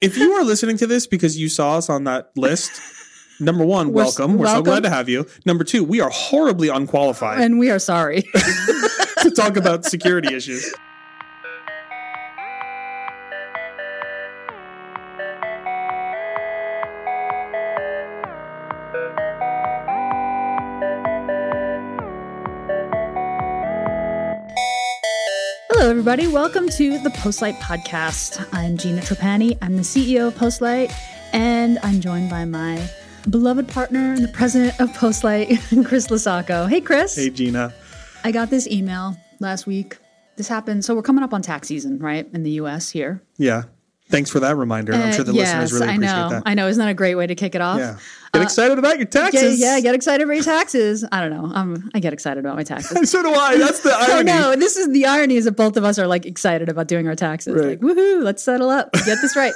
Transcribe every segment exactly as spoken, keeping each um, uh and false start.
If you are listening to this because you saw us on that list, number one, we're welcome. S- we're welcome. So glad to have you. Number two, we are horribly unqualified. And we are sorry. to talk about security issues. Hello, everybody. Welcome to the Postlight podcast. I'm Gina Trapani. I'm the C E O of Postlight, and I'm joined by my beloved partner and the president of Postlight, Chris Lissacco. Hey, Chris. Hey, Gina. I got this email last week. This happened. So we're coming up on tax season, right, in the U S here. Yeah. Thanks for that reminder. I'm sure the uh, yes, listeners really appreciate I know. that. I know. Isn't that a great way to kick it off? Yeah. Get uh, excited about your taxes. Get, yeah, get excited about your taxes. I don't know. I'm, I get excited about my taxes. So do I. That's the irony. I know. This is the irony is that both of us are like excited about doing our taxes. Right. Like, woohoo, let's settle up. Get this right.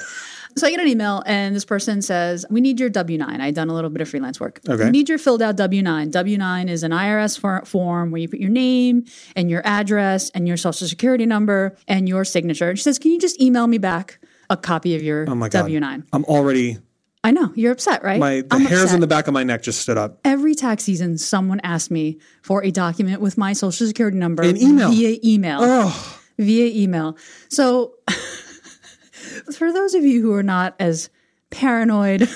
So I get an email and this person says, we need your W nine. I'd done a little bit of freelance work. Okay. We need your filled out W nine. W nine is an I R S form where you put your name and your address and your social security number and your signature. And she says, can you just email me back a copy of your oh my God. W nine. I'm already... I know. You're upset, right? My, the I'm hairs upset. on the back of my neck just stood up. Every tax season, someone asked me for a document with my social security number An email. via email. Oh. Via email. So for those of you who are not as paranoid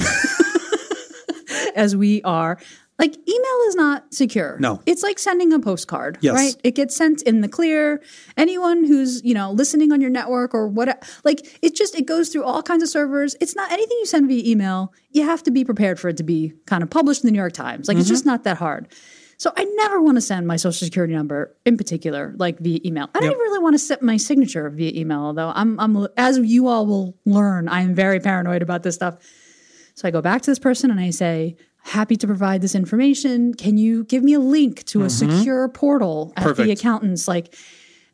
as we are, like email is not secure. No. It's like sending a postcard, yes. right? It gets sent in the clear. Anyone who's, you know, listening on your network or what, like it just, it goes through all kinds of servers. It's not anything you send via email. You have to be prepared for it to be kind of published in the New York Times. Like mm-hmm. it's just not that hard. So I never want to send my social security number in particular, like via email. I don't yep. even really want to set my signature via email, although I'm, I'm, as you all will learn, I am very paranoid about this stuff. So I go back to this person and I say, happy to provide this information. Can you give me a link to mm-hmm. a secure portal at Perfect. the accountant's? Like,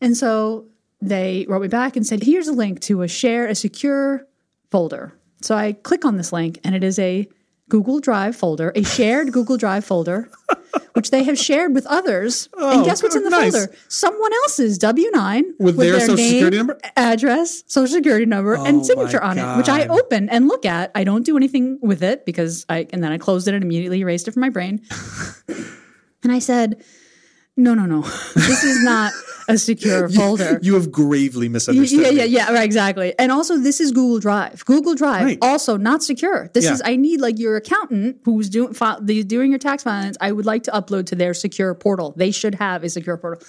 and so they wrote me back and said, here's a link to a share, a secure folder. So I click on this link and it is a Google Drive folder, a shared Google Drive folder, which they have shared with others. Oh, and guess what's in the nice. folder? Someone else's W nine with, with their, their social name, security number, address, social security number, oh and signature on it, which I open and look at. I don't do anything with it because I, and then I closed it and immediately erased it from my brain. And I said, no, no, no, this is not a secure folder. You have gravely misunderstood. Yeah, yeah, yeah, right, exactly. And also, this is Google Drive. Google Drive, right. also not secure. This yeah. is, I need like your accountant who's doing fi- doing your tax filings, I would like to upload to their secure portal. They should have a secure portal.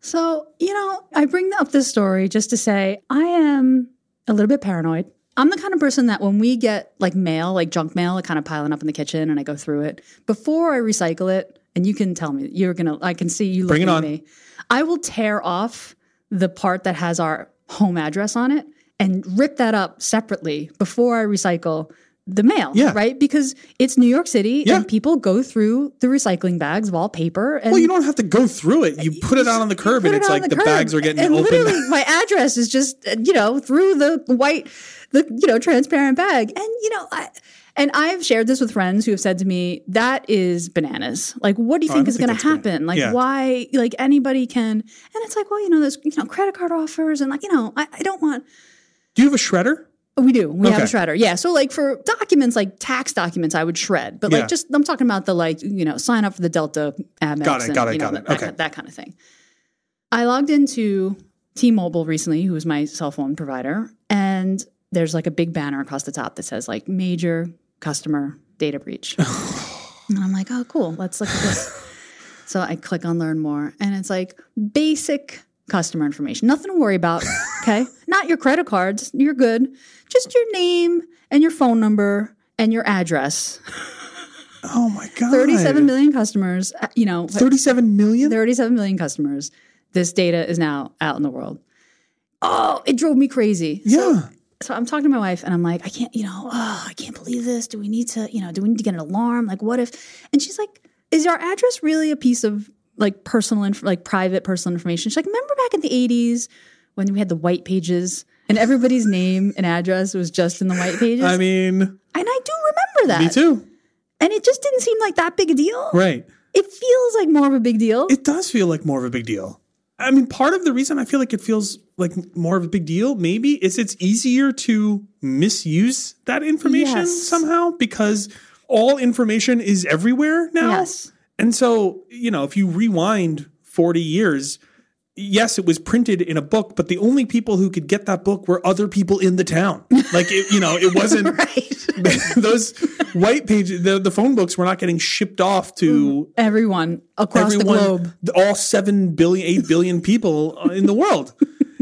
So, you know, I bring up this story just to say I am a little bit paranoid. I'm the kind of person that when we get like mail, like junk mail, like kind of piling up in the kitchen and I go through it, before I recycle it, and you can tell me you're going to, I can see you looking at me. I will tear off the part that has our home address on it and rip that up separately before I recycle the mail, yeah. right? Because it's New York City yeah. and people go through the recycling bags of all paper. And well, you don't have to go through it. You put it out on the curb and it it's like the, the bags are getting and opened. Literally, my address is just, you know, through the white, the, you know, transparent bag. And, you know, I... And I've shared this with friends who have said to me, that is bananas. Like, what do you oh, think is going to happen? Good. Like, yeah. why, like anybody can. And it's like, well, you know, there's, you know, credit card offers and like, you know, I, I don't want. Do you have a shredder? We do. We okay. have a shredder. Yeah. So like for documents, like tax documents, I would shred. But like yeah. just, I'm talking about the like, you know, sign up for the Delta Amex. Got it, and, got it, you know, got it. That, okay. that kind of thing. I logged into T-Mobile recently, who was my cell phone provider. And there's like a big banner across the top that says like major customer data breach. And I'm like, oh, cool. Let's look at this. So I click on learn more. And it's like basic customer information. Nothing to worry about. Okay. Not your credit cards. You're good. Just your name and your phone number and your address. Oh my God. thirty-seven million customers, you know. thirty-seven million? thirty-seven million customers. This data is now out in the world. Oh, it drove me crazy. Yeah. So, So I'm talking to my wife and I'm like, I can't, you know, oh, I can't believe this. Do we need to, you know, do we need to get an alarm? Like, what if? And she's like, is our address really a piece of like personal, inf- like private personal information? She's like, remember back in the eighties when we had the white pages and everybody's name and address was just in the white pages? I mean. And I do remember that. Me too. And it just didn't seem like that big a deal. Right. It feels like more of a big deal. It does feel like more of a big deal. I mean, part of the reason I feel like it feels like more of a big deal maybe is it's easier to misuse that information yes. somehow, because all information is everywhere now. Yes. And so, you know, if you rewind forty years, yes, it was printed in a book, but the only people who could get that book were other people in the town. Like, it, you know, it wasn't right. those white pages. The, the phone books were not getting shipped off to everyone across everyone, the globe. All seven billion, eight billion people in the world.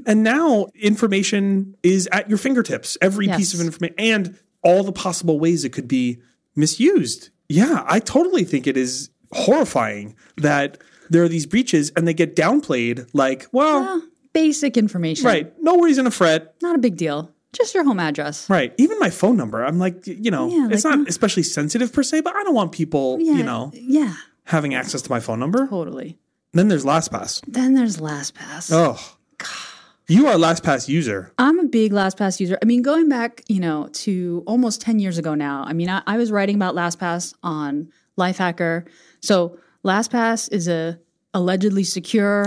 And now information is at your fingertips, every yes. piece of information and all the possible ways it could be misused. Yeah, I totally think it is horrifying that there are these breaches and they get downplayed like, well, well... basic information. Right. No worries in a fret. Not a big deal. Just your home address. Right. Even my phone number. I'm like, you know, yeah, it's like, not especially sensitive per se, but I don't want people, yeah, you know, yeah. having access to my phone number. Totally. And then there's LastPass. Then there's LastPass. Oh. God. You are a LastPass user. I'm a big LastPass user. I mean, going back, you know, to almost ten years ago now, I mean, I, I was writing about LastPass on Lifehacker. So... LastPass is a allegedly secure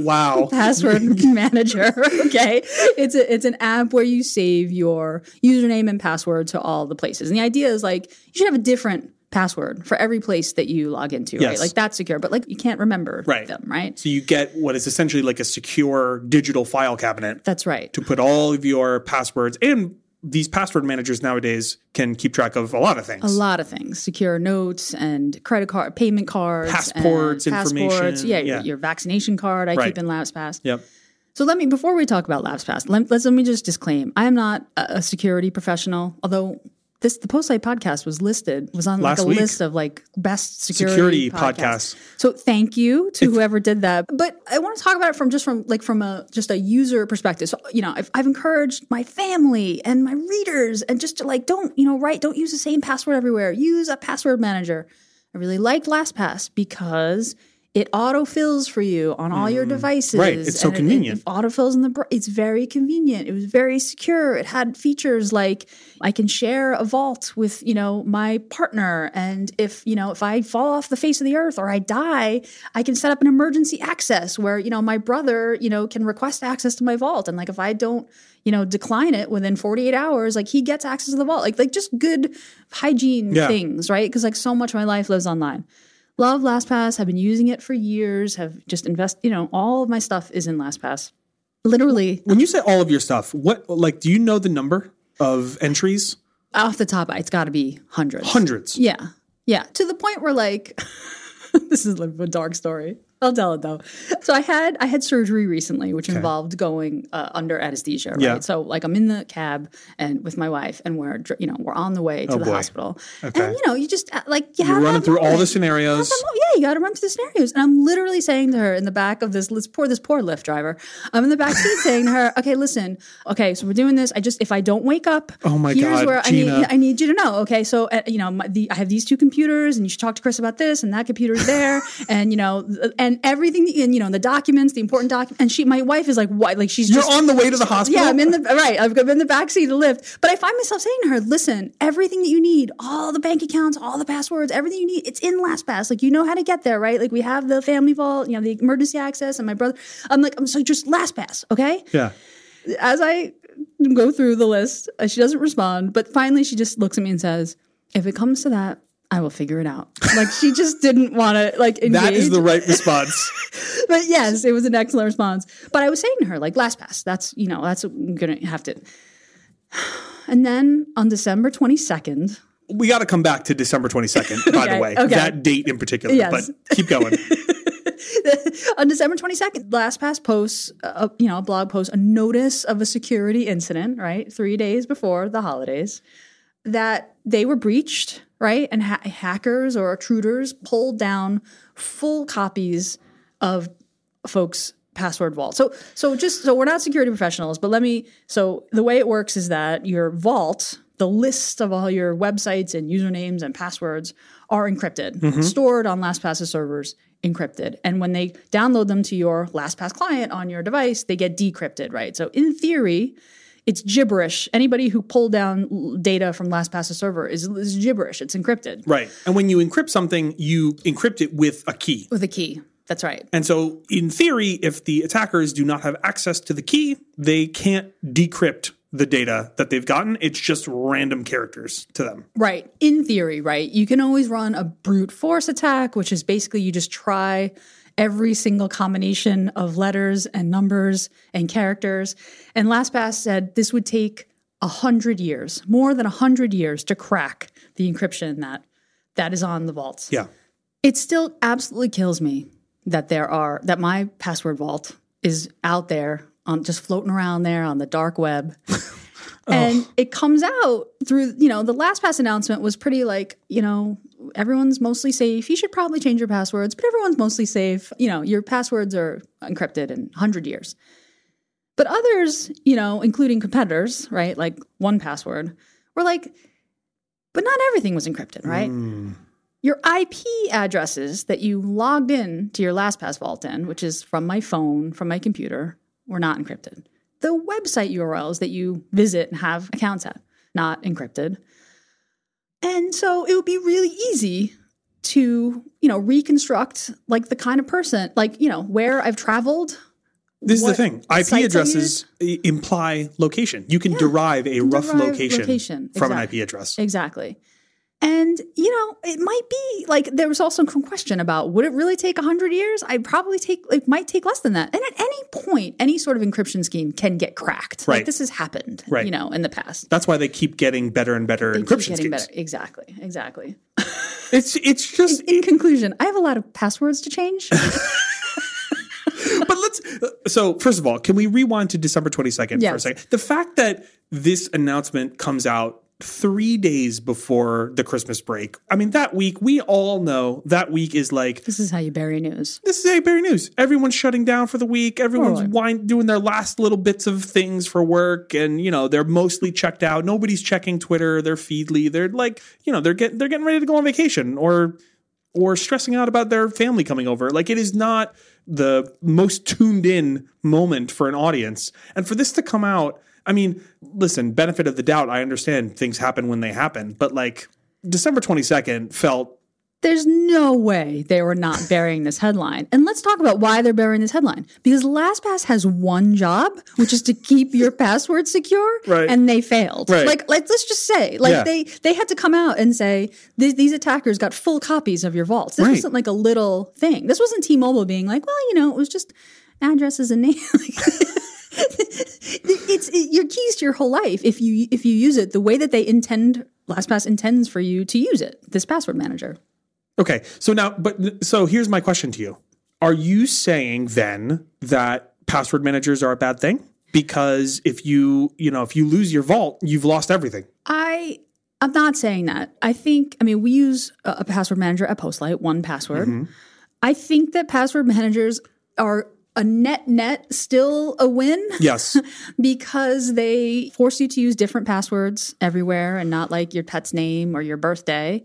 wow. password manager, okay? It's a, it's an app where you save your username and password to all the places. And the idea is, like, you should have a different password for every place that you log into, yes. right? Like, that's secure, but, like, you can't remember right. them, right? So you get what is essentially like a secure digital file cabinet. That's right. To put all of your passwords in. These password managers nowadays can keep track of a lot of things. A lot of things. Secure notes and credit card, payment cards. Passports, and information. Passports. Yeah, yeah. Your, your vaccination card I right. keep in LastPass. Yep. So let me, before we talk about LastPass, let, let's, let me just disclaim. I am not a, a security professional, although this the Postlight podcast was listed, was on Last like a week. list of like best security, security podcasts. podcasts. So thank you to if, whoever did that. But I want to talk about it from just from like from a just a user perspective. So, you know, I've, I've encouraged my family and my readers and just to like, don't, you know, right, don't use the same password everywhere. Use a password manager. I really like LastPass because it autofills for you on all mm, your devices. Right, it's so and convenient. It, it autofills in the it's very convenient. It was very secure. It had features like I can share a vault with, you know, my partner, and if, you know, if I fall off the face of the earth or I die, I can set up an emergency access where, you know, my brother, you know, can request access to my vault, and like if I don't, you know, decline it within forty-eight hours, like he gets access to the vault. Like like just good hygiene yeah. things, right? Because like so much of my life lives online. Love LastPass. I've been using it for years. Have just invest, you know, all of my stuff is in LastPass. Literally. When you say all of your stuff, what, like, do you know the number of entries? Off the top, it's got to be hundreds. Hundreds. Yeah. Yeah. To the point where, like, this is like a dark story. I'll tell it though. So I had I had surgery recently, which okay. involved going uh, under anesthesia, right? Yeah. So like I'm in the cab and with my wife, and we're you know we're on the way to oh, the boy. hospital. Okay. And you know you just like you you're running through moment. all the scenarios. Yeah, you got to run through the scenarios. And I'm literally saying to her in the back of this let's poor this poor Lyft driver. I'm in the back seat saying to her, okay, listen, okay, so we're doing this. I just if I don't wake up, oh my here's God, where Gina. I need I need you to know. Okay, so uh, you know my, the, I have these two computers, and you should talk to Chris about this, and that computer's there, and you know. And And everything, and you know, the documents, the important documents. And she, my wife is like, what? Like she's You're just. You're on the way to the hospital? Yeah, I'm in the, right. I've been in the backseat of the Lyft. But I find myself saying to her, listen, everything that you need, all the bank accounts, all the passwords, everything you need, it's in LastPass. Like, you know how to get there, right? Like, we have the family vault, you know, the emergency access, and my brother. I'm like, I'm so just LastPass, okay? Yeah. As I go through the list, she doesn't respond. But finally, she just looks at me and says, if it comes to that, I will figure it out. Like, she just didn't want to, like, engage. That is the right response. But yes, it was an excellent response. But I was saying to her, like, LastPass, that's, you know, that's going to have to. And then on December twenty-second. We got to come back to December twenty-second, by okay, the way. Okay. That date in particular. Yes. But keep going. On December twenty-second, LastPass posts, a, you know, a blog post, a notice of a security incident, right? Three days before the holidays, that they were breached. Right? And ha- hackers or intruders pulled down full copies of folks' password vault. So, so just so we're not security professionals, but let me. So, the way it works is that your vault, the list of all your websites and usernames and passwords, are encrypted, mm-hmm. stored on LastPass's servers, encrypted. And when they download them to your LastPass client on your device, they get decrypted, right? So, in theory, it's gibberish. Anybody who pulled down data from LastPass's server is, is gibberish. It's encrypted. Right. And when you encrypt something, you encrypt it with a key. With a key. That's right. And so in theory, if the attackers do not have access to the key, they can't decrypt the data that they've gotten. It's just random characters to them. Right. In theory, right? You can always run a brute force attack, which is basically you just try every single combination of letters and numbers and characters. And LastPass said this would take a hundred years, more than a hundred years to crack the encryption that that is on the vaults. Yeah. It still absolutely kills me that there are, that my password vault is out there on just floating around there on the dark web. And oh. It comes out through, you know, the LastPass announcement was pretty like, you know, everyone's mostly safe. You should probably change your passwords, but everyone's mostly safe. You know, your passwords are encrypted in one hundred years. But others, you know, including competitors, right, like one Password, were like, but not everything was encrypted, right? Mm. Your I P addresses that you logged in to your LastPass vault in, which is from my phone, from my computer, were not encrypted. The website U R Ls that you visit and have accounts at, not encrypted. And so it would be really easy to, you know, reconstruct like the kind of person, like, you know, where I've traveled. This is the thing. I P addresses imply location. You can yeah, derive a can rough derive location, location from exactly. an I P address. Exactly. And, you know, it might be like there was also some question about would it really take one hundred years? I probably take it might take less than that. And at any point, any sort of encryption scheme can get cracked. Right. Like this has happened, right. you know, in the past. That's why they keep getting better and better they encryption schemes. Better. Exactly. Exactly. It's it's just in, in it, conclusion, I have a lot of passwords to change. But let's – so first of all, can we rewind to December twenty-second yes. for a second? The fact that this announcement comes out three days before the Christmas break, I mean, that week, we all know that week is like – This is how you bury news. This is how you bury news. Everyone's shutting down for the week. Everyone's oh, wind, doing their last little bits of things for work and, you know, they're mostly checked out. Nobody's checking Twitter, their Feedly. They're like – you know, they're, get, they're getting ready to go on vacation or – or stressing out about their family coming over. Like, it is not the most tuned in moment for an audience. And for this to come out, I mean, listen, benefit of the doubt, I understand things happen when they happen. But like December twenty-second felt... There's no way they were not burying this headline. And let's talk about why they're burying this headline. Because LastPass has one job, which is to keep your password secure, right. and they failed. Right. Like, like, let's just say, like yeah. they, they had to come out and say, these, these attackers got full copies of your vaults. This right. wasn't like a little thing. This wasn't T-Mobile being like, well, you know, it was just addresses and names. It's it, your keys to your whole life if you if you use it the way that they intend, LastPass intends for you to use it, this password manager. Okay, so now, but so here's my question to you. Are you saying then that password managers are a bad thing? Because if you, you know, if you lose your vault, you've lost everything. I, I'm not saying that. I think, I mean, we use a password manager at Postlight, one Password. Mm-hmm. I think that password managers are a net net still a win. Yes. Because they force you to use different passwords everywhere and not like your pet's name or your birthday.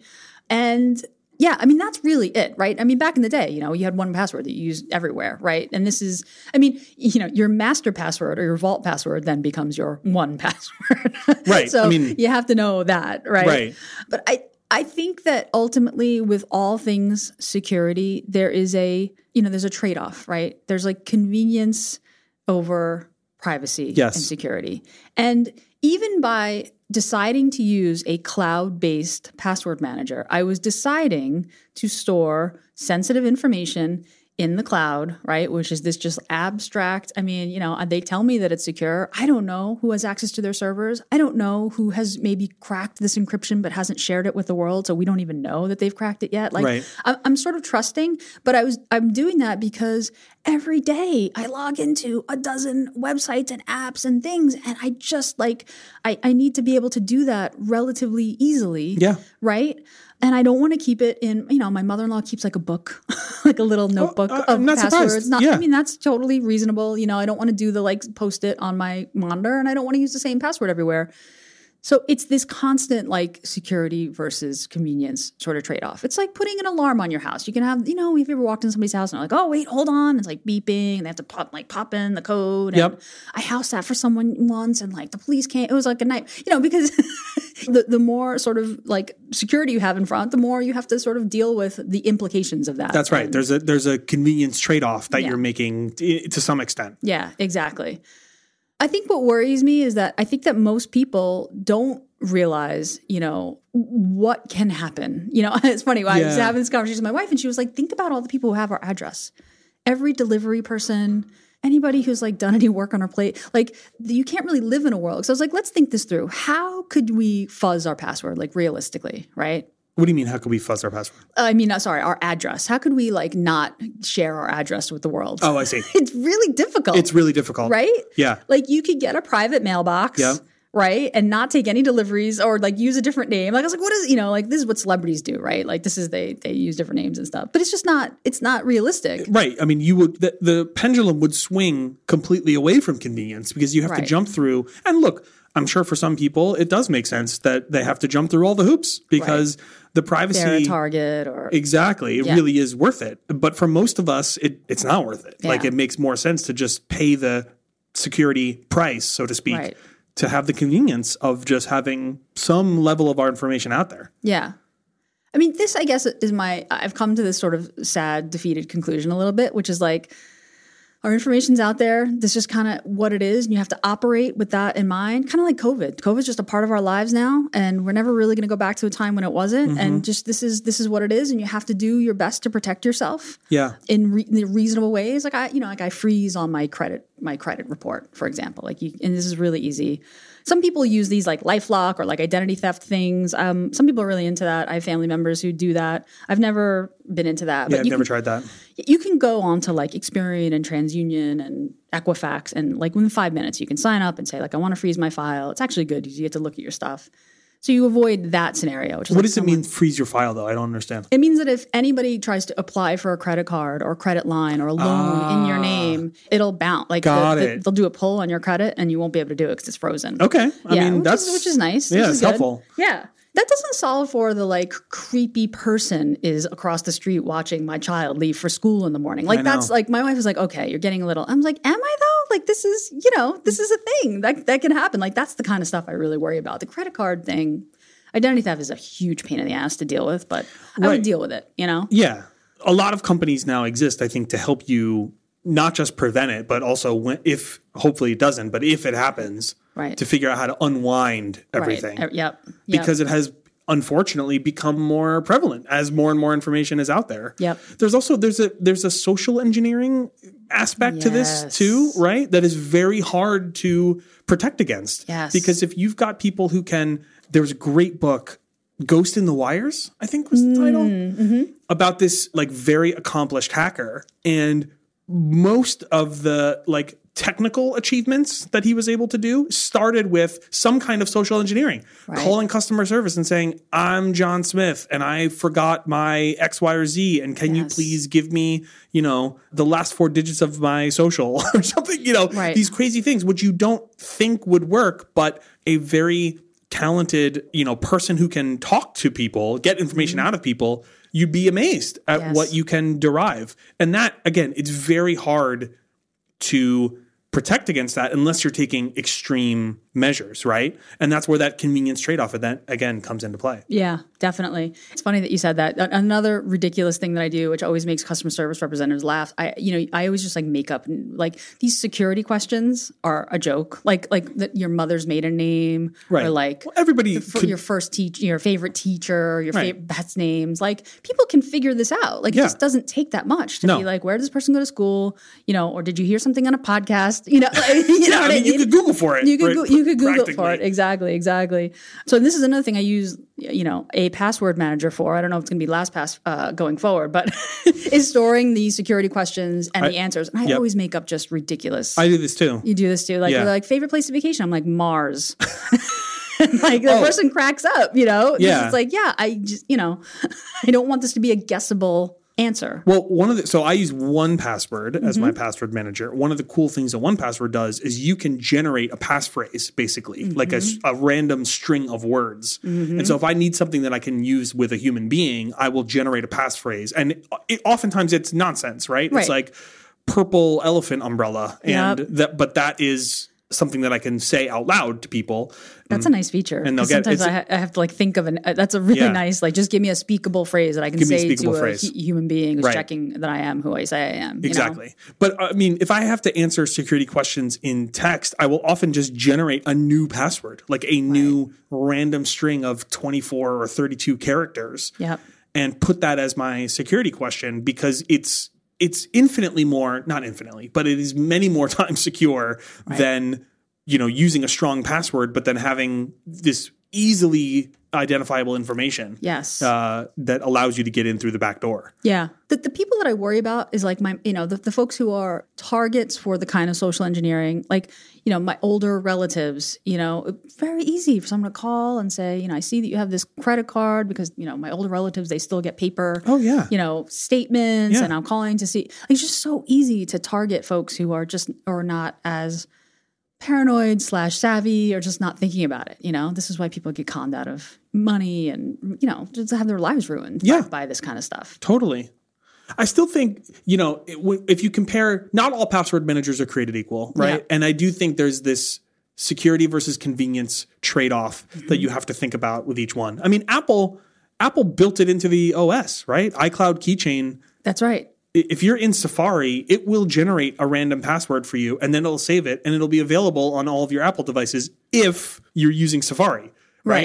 And yeah, I mean, that's really it, right? I mean, back in the day, you know, you had one password that you used everywhere, right? And this is, I mean, you know, your master password or your vault password then becomes your one password. Right. So I mean, you have to know that, right? Right. But I, I think that ultimately with all things security, there is a, you know, there's a trade-off, right? There's like convenience over privacy yes. and security. And even by deciding to use a cloud-based password manager, I was deciding to store sensitive information in the cloud, right? Which is this just abstract. I mean, you know, they tell me that it's secure. I don't know who has access to their servers. I don't know who has maybe cracked this encryption but hasn't shared it with the world, so we don't even know that they've cracked it yet. Like, right. I'm sort of trusting, but I was I'm doing that because every day I log into a dozen websites and apps and things, and I just like I, I need to be able to do that relatively easily. Yeah. Right. And I don't want to keep it in, you know, my mother-in-law keeps like a book, like a little notebook well, uh, of not passwords. Not, yeah. I mean, that's totally reasonable. You know, I don't want to do the like Post-it on my monitor and I don't want to use the same password everywhere. So it's this constant like security versus convenience sort of trade-off. It's like putting an alarm on your house. You can have, you know, if you ever walked in somebody's house and they're like, oh, wait, hold on. It's like beeping and they have to pop like pop in the code. Yep. And I house sat for someone once and like the police came. It was like a night, you know, because the, the more sort of like security you have in front, the more you have to sort of deal with the implications of that. That's right. And there's a there's a convenience trade-off that yeah. you're making t- to some extent. Yeah, exactly. I think what worries me is that I think that most people don't realize, you know, what can happen. You know, it's funny. I yeah. was having this conversation with my wife and she was like, think about all the people who have our address. Every delivery person, anybody who's like done any work on our plate, like you can't really live in a world. So I was like, let's think this through. How could we fuzz our password? Like realistically, right? What do you mean? How could we fuzz our password? Uh, I mean, uh, sorry, our address. How could we like not share our address with the world? Oh, I see. It's really difficult. It's really difficult. Right? Yeah. Like you could get a private mailbox. Yeah. Right. And not take any deliveries or like use a different name. Like I was like, what is, you know, like this is what celebrities do, right? Like this is, they, they use different names and stuff, but it's just not, it's not realistic. Right. I mean, you would, the, the pendulum would swing completely away from convenience because you have right. to jump through. And look, I'm sure for some people, it does make sense that they have to jump through all the hoops because right. the privacy. They're a target or. Exactly. It yeah. really is worth it. But for most of us, it, it's not worth it. Yeah. Like it makes more sense to just pay the security price, so to speak. Right. To have the convenience of just having some level of our information out there. Yeah. I mean, this, I guess, is my, I've come to this sort of sad, defeated conclusion a little bit, which is like, our information's out there. This is kind of what it is. And you have to operate with that in mind. Kind of like COVID. COVID's just a part of our lives now. And we're never really going to go back to a time when it wasn't. Mm-hmm. And just this is this is what it is. And you have to do your best to protect yourself. Yeah. In, re- in reasonable ways. Like I, you know, like I freeze on my credit, my credit report, for example. Like you, and this is really easy. Some people use these like LifeLock or like identity theft things. Um, some people are really into that. I have family members who do that. I've never been into that. Yeah, but I've never can, tried that. You can go on to like Experian and TransUnion and Equifax and like within five minutes you can sign up and say like, I want to freeze my file. It's actually good because you get to look at your stuff. So you avoid that scenario. Which is what like does someone, it mean freeze your file though? I don't understand. It means that if anybody tries to apply for a credit card or a credit line or a loan ah, in your name, it'll bounce. Like got the, the, it. They'll do a pull on your credit and you won't be able to do it because it's frozen. Okay. I yeah, mean, which that's... Is, which is nice. Yeah, it's good. Helpful. Yeah. That doesn't solve for the like creepy person is across the street watching my child leave for school in the morning. Like that's like, my wife is like, okay, you're getting a little, I'm like, am I though? Like this is, you know, this is a thing that, that can happen. Like that's the kind of stuff I really worry about. The credit card thing, identity theft is a huge pain in the ass to deal with, but right. I would deal with it, you know? Yeah. A lot of companies now exist, I think, to help you not just prevent it, but also when, if hopefully it doesn't, but if it happens. Right. To figure out how to unwind everything. Right. Yep. yep. Because it has unfortunately become more prevalent as more and more information is out there. Yep. There's also there's a there's a social engineering aspect yes. to this too, right? That is very hard to protect against. Yes. Because if you've got people who can, there's a great book, Ghost in the Wires, I think was the title, mm-hmm. about this like very accomplished hacker. And most of the like technical achievements that he was able to do started with some kind of social engineering, right. calling customer service and saying, I'm John Smith and I forgot my X, Y, or Z. And can yes. you please give me, you know, the last four digits of my social or something, you know, right. these crazy things, which you don't think would work, but a very talented, you know, person who can talk to people, get information mm-hmm. out of people, you'd be amazed at yes. what you can derive. And that, again, it's very hard to protect against that unless you're taking extreme measures, right? And that's where that convenience trade-off event, again, comes into play. Yeah, definitely. It's funny that you said that. Another ridiculous thing that I do, which always makes customer service representatives laugh, I, you know, I always just like make up, like these security questions are a joke. Like like the, your mother's maiden name right. or like well, everybody the, could, your first teacher, your favorite teacher, your right. favorite pet's names. Like people can figure this out. Like yeah. it just doesn't take that much to no. be like, where does this person go to school? You know, or did you hear something on a podcast? You know, like, you yeah, know I mean, you it, could Google for it. You could, go, you could Google for it. Exactly, exactly. So this is another thing I use, you know, a password manager for. I don't know if it's going to be LastPass uh, going forward, but is storing the security questions and I, the answers. And I yep. always make up just ridiculous. I do this too. You do this too. Like, yeah. you're like, favorite place to vacation? I'm like, Mars. Like the oh. person cracks up, you know? Yeah. It's like, yeah, I just, you know, I don't want this to be a guessable answer. Well, one of the so I use one Password as mm-hmm. my password manager. One of the cool things that one Password does is you can generate a passphrase, basically, mm-hmm. like a, a random string of words. Mm-hmm. And so if I need something that I can use with a human being, I will generate a passphrase. And it, it, oftentimes it's nonsense, right? right? It's like purple elephant umbrella, and yep. that, but that is something that I can say out loud to people. That's a nice feature. And they'll get, sometimes I, ha- I have to like think of an, uh, that's a really yeah. nice, like, just give me a speakable phrase that I can say a to phrase. a hu- human being who's right. checking that I am who I say I am. Exactly. Know? But I mean, if I have to answer security questions in text, I will often just generate a new password, like a right. new random string of twenty-four or thirty-two characters yep. and put that as my security question, because it's, it's infinitely more, not infinitely, but it is many more times secure right. than, you know, using a strong password, but then having this easily identifiable information yes. uh, that allows you to get in through the back door. Yeah. The, the people that I worry about is like my, you know, the, the folks who are targets for the kind of social engineering, like, you know, my older relatives, you know, very easy for someone to call and say, you know, I see that you have this credit card, because, you know, my older relatives, they still get paper, oh yeah, you know, statements yeah. and I'm calling to see, like, it's just so easy to target folks who are just, or not as paranoid slash savvy, or just not thinking about it. You know, this is why people get conned out of money and, you know, just have their lives ruined yeah. by, by this kind of stuff. Totally. I still think, you know, if you compare, not all password managers are created equal, right? Yeah. And I do think there's this security versus convenience trade-off mm-hmm. that you have to think about with each one. I mean, Apple, Apple built it into the O S, right? iCloud Keychain. That's right. If you're in Safari, it will generate a random password for you, and then it'll save it, and it'll be available on all of your Apple devices if you're using Safari, right?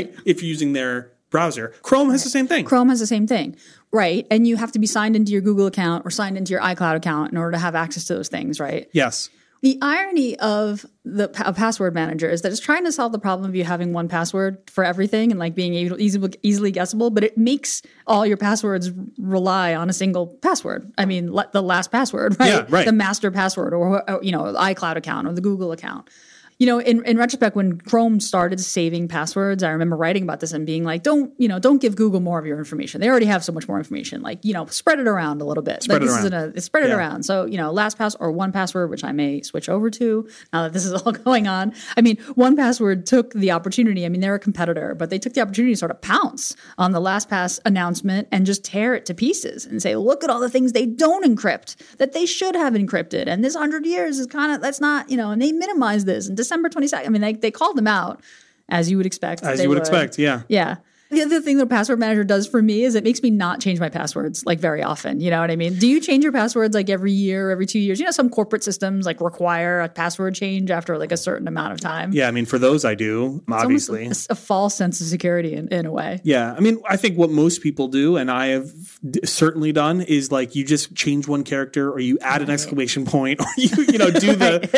right. If you're using their browser. Chrome has the same thing. Chrome has the same thing. Right. And you have to be signed into your Google account or signed into your iCloud account in order to have access to those things, right? Yes. The irony of the a password manager is that it's trying to solve the problem of you having one password for everything and like being easily, easily guessable, but it makes all your passwords rely on a single password. I mean, le- the last password, right? Yeah, right. The master password or, or, you know, iCloud account or the Google account. You know, in, in retrospect, when Chrome started saving passwords, I remember writing about this and being like, don't, you know, don't give Google more of your information. They already have so much more information. Like, you know, spread it around a little bit. Spread like, it this around. A, spread it yeah. around. So, you know, LastPass or one password, which I may switch over to now that this is all going on. I mean, one password took the opportunity. I mean, they're a competitor, but they took the opportunity to sort of pounce on the LastPass announcement and just tear it to pieces and say, look at all the things they don't encrypt that they should have encrypted. And this one hundred years is kind of, that's not, you know, and they minimize this and December twenty-second. I mean, they, they called them out, as you would expect. As you would, would expect, yeah. Yeah. The other thing the password manager does for me is it makes me not change my passwords, like, very often. You know what I mean? Do you change your passwords, like, every year, every two years? You know, some corporate systems, like, require a password change after, like, a certain amount of time. Yeah, I mean, for those I do, obviously. It's a, a false sense of security in, in a way. Yeah. I mean, I think what most people do, and I have d- certainly done, is, like, you just change one character or you add right. an exclamation point or you, you know, do the...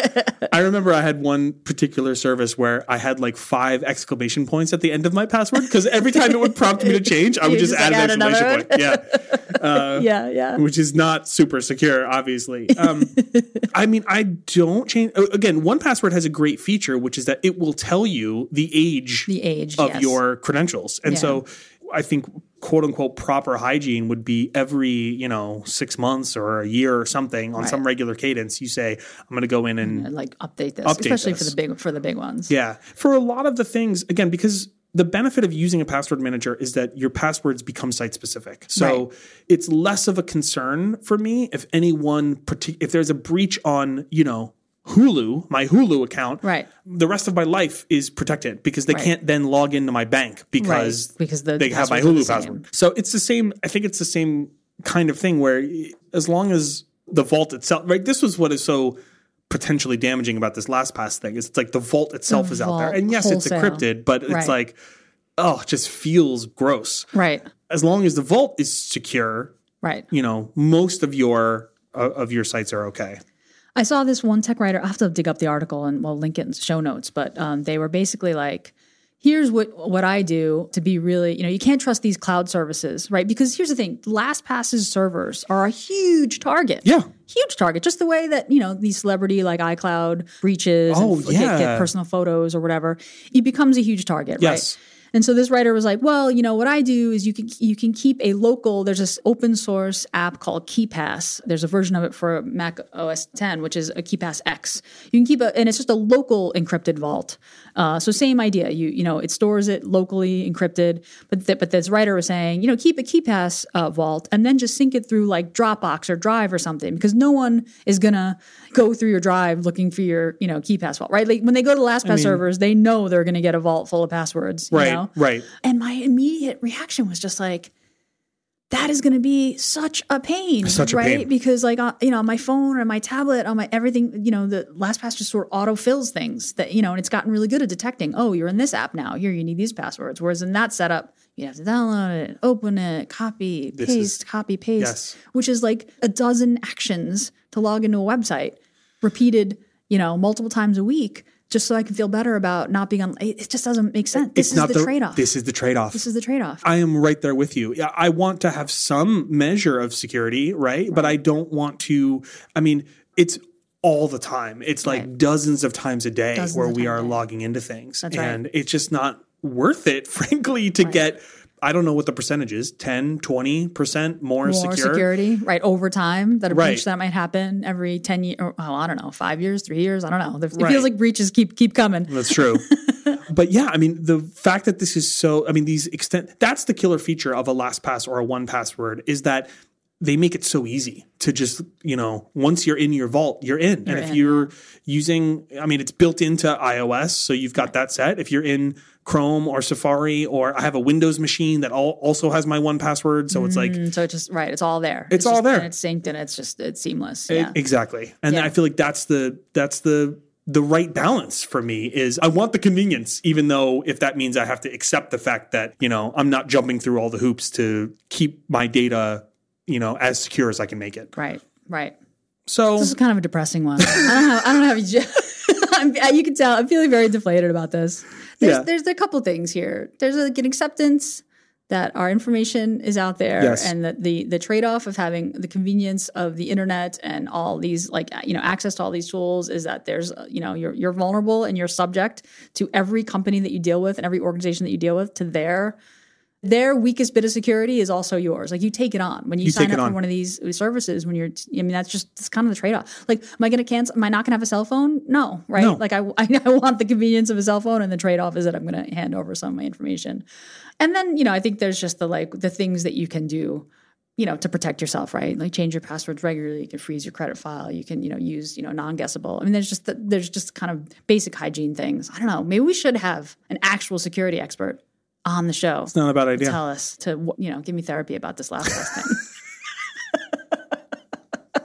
right. I remember I had one particular service where I had, like, five exclamation points at the end of my password because every time... time it would prompt me to change, I would just, just add like, an add exclamation point. Yeah. Uh, yeah, yeah. Which is not super secure, obviously. Um, I mean, I don't change. Again, one password has a great feature, which is that it will tell you the age, the age of yes. your credentials. And yeah. so I think, quote unquote, proper hygiene would be every, you know, six months or a year or something on right. some regular cadence. You say, I'm going to go in and, and like update this, update especially this. for the big, for the big ones. Yeah. For a lot of the things, again, because the benefit of using a password manager is that your passwords become site-specific. So right. it's less of a concern for me if any one partic- – if there's a breach on, you know, Hulu, my Hulu account, right. the rest of my life is protected because they right. can't then log into my bank because, right. because the they have my Hulu password. So it's the same – I think it's the same kind of thing where as long as the vault itself – right? This was what is so – potentially damaging about this LastPass thing is it's like the vault itself the is vault, out there. And yes, wholesale. It's encrypted, but it's right. like, oh, it just feels gross. Right. As long as the vault is secure, right. you know, most of your uh, of your sites are okay. I saw this one tech writer, I'll have to dig up the article and we'll link it in the show notes, but um, they were basically like, here's what, what I do to be really, you know, you can't trust these cloud services, right? Because here's the thing, LastPass's servers are a huge target. Yeah. Huge target. Just the way that, you know, these celebrity like iCloud breaches oh, and yeah. get, get personal photos or whatever, it becomes a huge target, yes. right? And so this writer was like, well, you know, what I do is you can you can keep a local, there's this open source app called KeePass. There's a version of it for Mac O S X, which is a KeePass X. You can keep it, and it's just a local encrypted vault. Uh, so same idea. You you know, it stores it locally encrypted. But th- but this writer was saying, you know, keep a KeePass uh, vault and then just sync it through like Dropbox or Drive or something, because no one is going to go through your Drive looking for your, you know, KeePass vault, right? Like when they go to LastPass I mean, servers, they know they're going to get a vault full of passwords. Right. You know? Right. And my immediate reaction was just like, that is going to be such a pain, such right? A pain. Because like, uh, you know, on my phone or my tablet, on my everything, you know, the LastPass just sort of auto fills things that, you know, and it's gotten really good at detecting, oh, you're in this app now. Here, you need these passwords. Whereas in that setup, you have to download it, open it, copy, this paste, is, copy, paste, yes. which is like a dozen actions to log into a website repeated, you know, multiple times a week. Just so I can feel better about not being on – it just doesn't make sense. This it's is not the, the trade-off. This is the trade-off. This is the trade-off. I am right there with you. I want to have some measure of security, right? right. But I don't want to – I mean, it's all the time. It's like right. dozens of times a day dozens where we are logging into things. That's and right. it's just not worth it, frankly, to right. get – I don't know what the percentage is, ten, twenty percent more, more secure. More security, right, over time, that a right. breach that might happen every ten years, oh, I don't know, five years, three years, I don't know. It right. feels like breaches keep keep coming. That's true. But yeah, I mean, the fact that this is so, I mean, these extent, that's the killer feature of a LastPass or a one Password is that they make it so easy to just, you know, once you're in your vault, you're in. You're and if in. you're using, I mean, it's built into iOS, so you've got right. that set. If you're in Chrome or Safari, or I have a Windows machine that all also has my one Password. So it's like, mm, so it's just right. It's all there. It's, it's all just, there. And it's synced and it's just, it's seamless. Yeah. It, exactly. And yeah. I feel like that's the, that's the, the right balance for me is I want the convenience, even though if that means I have to accept the fact that, you know, I'm not jumping through all the hoops to keep my data, you know, as secure as I can make it. Right. Right. So this is kind of a depressing one. I don't have, I don't have a I'm, you can tell I'm feeling very deflated about this. There's, yeah. there's a couple things here. There's like an acceptance that our information is out there, yes. and that the the trade-off of having the convenience of the internet and all these like you know access to all these tools is that there's you know you're you're vulnerable and you're subject to every company that you deal with and every organization that you deal with to their their weakest bit of security is also yours. Like you take it on when you, you sign up on. for one of these services. When you're, I mean, that's just it's kind of the trade off. Like, am I going to cancel? Am I not going to have a cell phone? No, right? No. Like, I, I I want the convenience of a cell phone, and the trade off is that I'm going to hand over some of my information. And then you know, I think there's just the like the things that you can do, you know, to protect yourself, right? Like change your passwords regularly. You can freeze your credit file. You can you know use you know non-guessable. I mean, there's just the, there's just kind of basic hygiene things. I don't know. Maybe we should have an actual security expert on the show. It's not a bad idea. To tell us to, you know, give me therapy about this LastPass thing.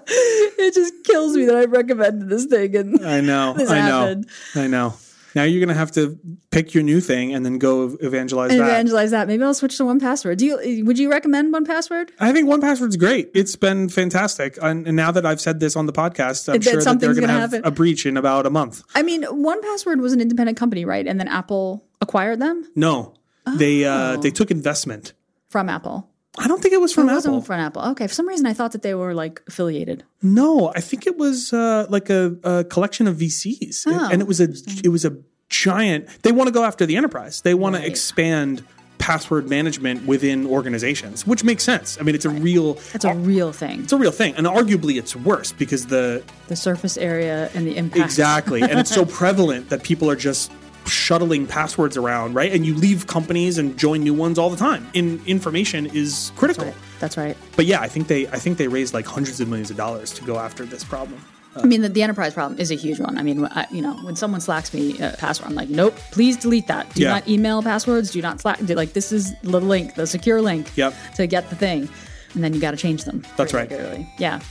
It just kills me that I recommended this thing. And I know, this I happened. know, I know. Now you're going to have to pick your new thing and then go evangelize and that. Evangelize that. Maybe I'll switch to one Password. Do you? Would you recommend one Password? I think one Password's great. It's been fantastic. And, and now that I've said this on the podcast, I'm that sure that they're going to have happen. a breach in about a month. I mean, one Password was an independent company, right? And then Apple acquired them? No. Oh. They uh, they took investment. From Apple? I don't think it was from Apple. It wasn't from Apple. Okay. For some reason, I thought that they were like affiliated. No, I think it was uh, like a, a collection of V Cs. Oh, and it was a it was a giant – they want to go after the enterprise. They want right. to expand password management within organizations, which makes sense. I mean, it's right. a real – It's a real thing. It's a real thing. And arguably, it's worse because the – The surface area and the impact. Exactly. And it's so prevalent that people are just – shuttling passwords around, right? And you leave companies and join new ones all the time. In information is critical. That's right. That's right. But yeah, I think they I think they raised like hundreds of millions of dollars to go after this problem. Uh, I mean, the, the enterprise problem is a huge one. I mean, I, you know, when someone slacks me a password, I'm like, nope, please delete that. Do yeah. not email passwords. Do not slack. Do, like, this is the link, the secure link yep. to get the thing. And then you got to change them. That's right. Regularly. Yeah.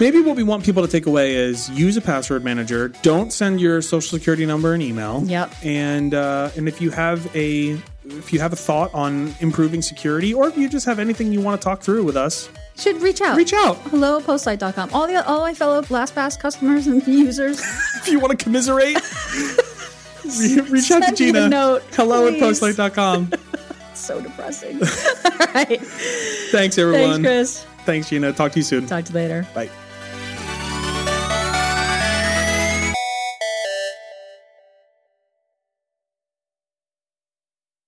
Maybe what we want people to take away is use a password manager. Don't send your social security number and email. Yep. And uh, and if you have a if you have a thought on improving security, or if you just have anything you want to talk through with us, you should reach out. Reach out. Hello, postlight dot com. All the all my fellow LastPass customers and users. If you want to commiserate, reach send out to Gina. Me a note, hello please. At postlight dot com. So depressing. All right. Thanks, everyone. Thanks, Chris. Thanks, Gina. Talk to you soon. Talk to you later. Bye.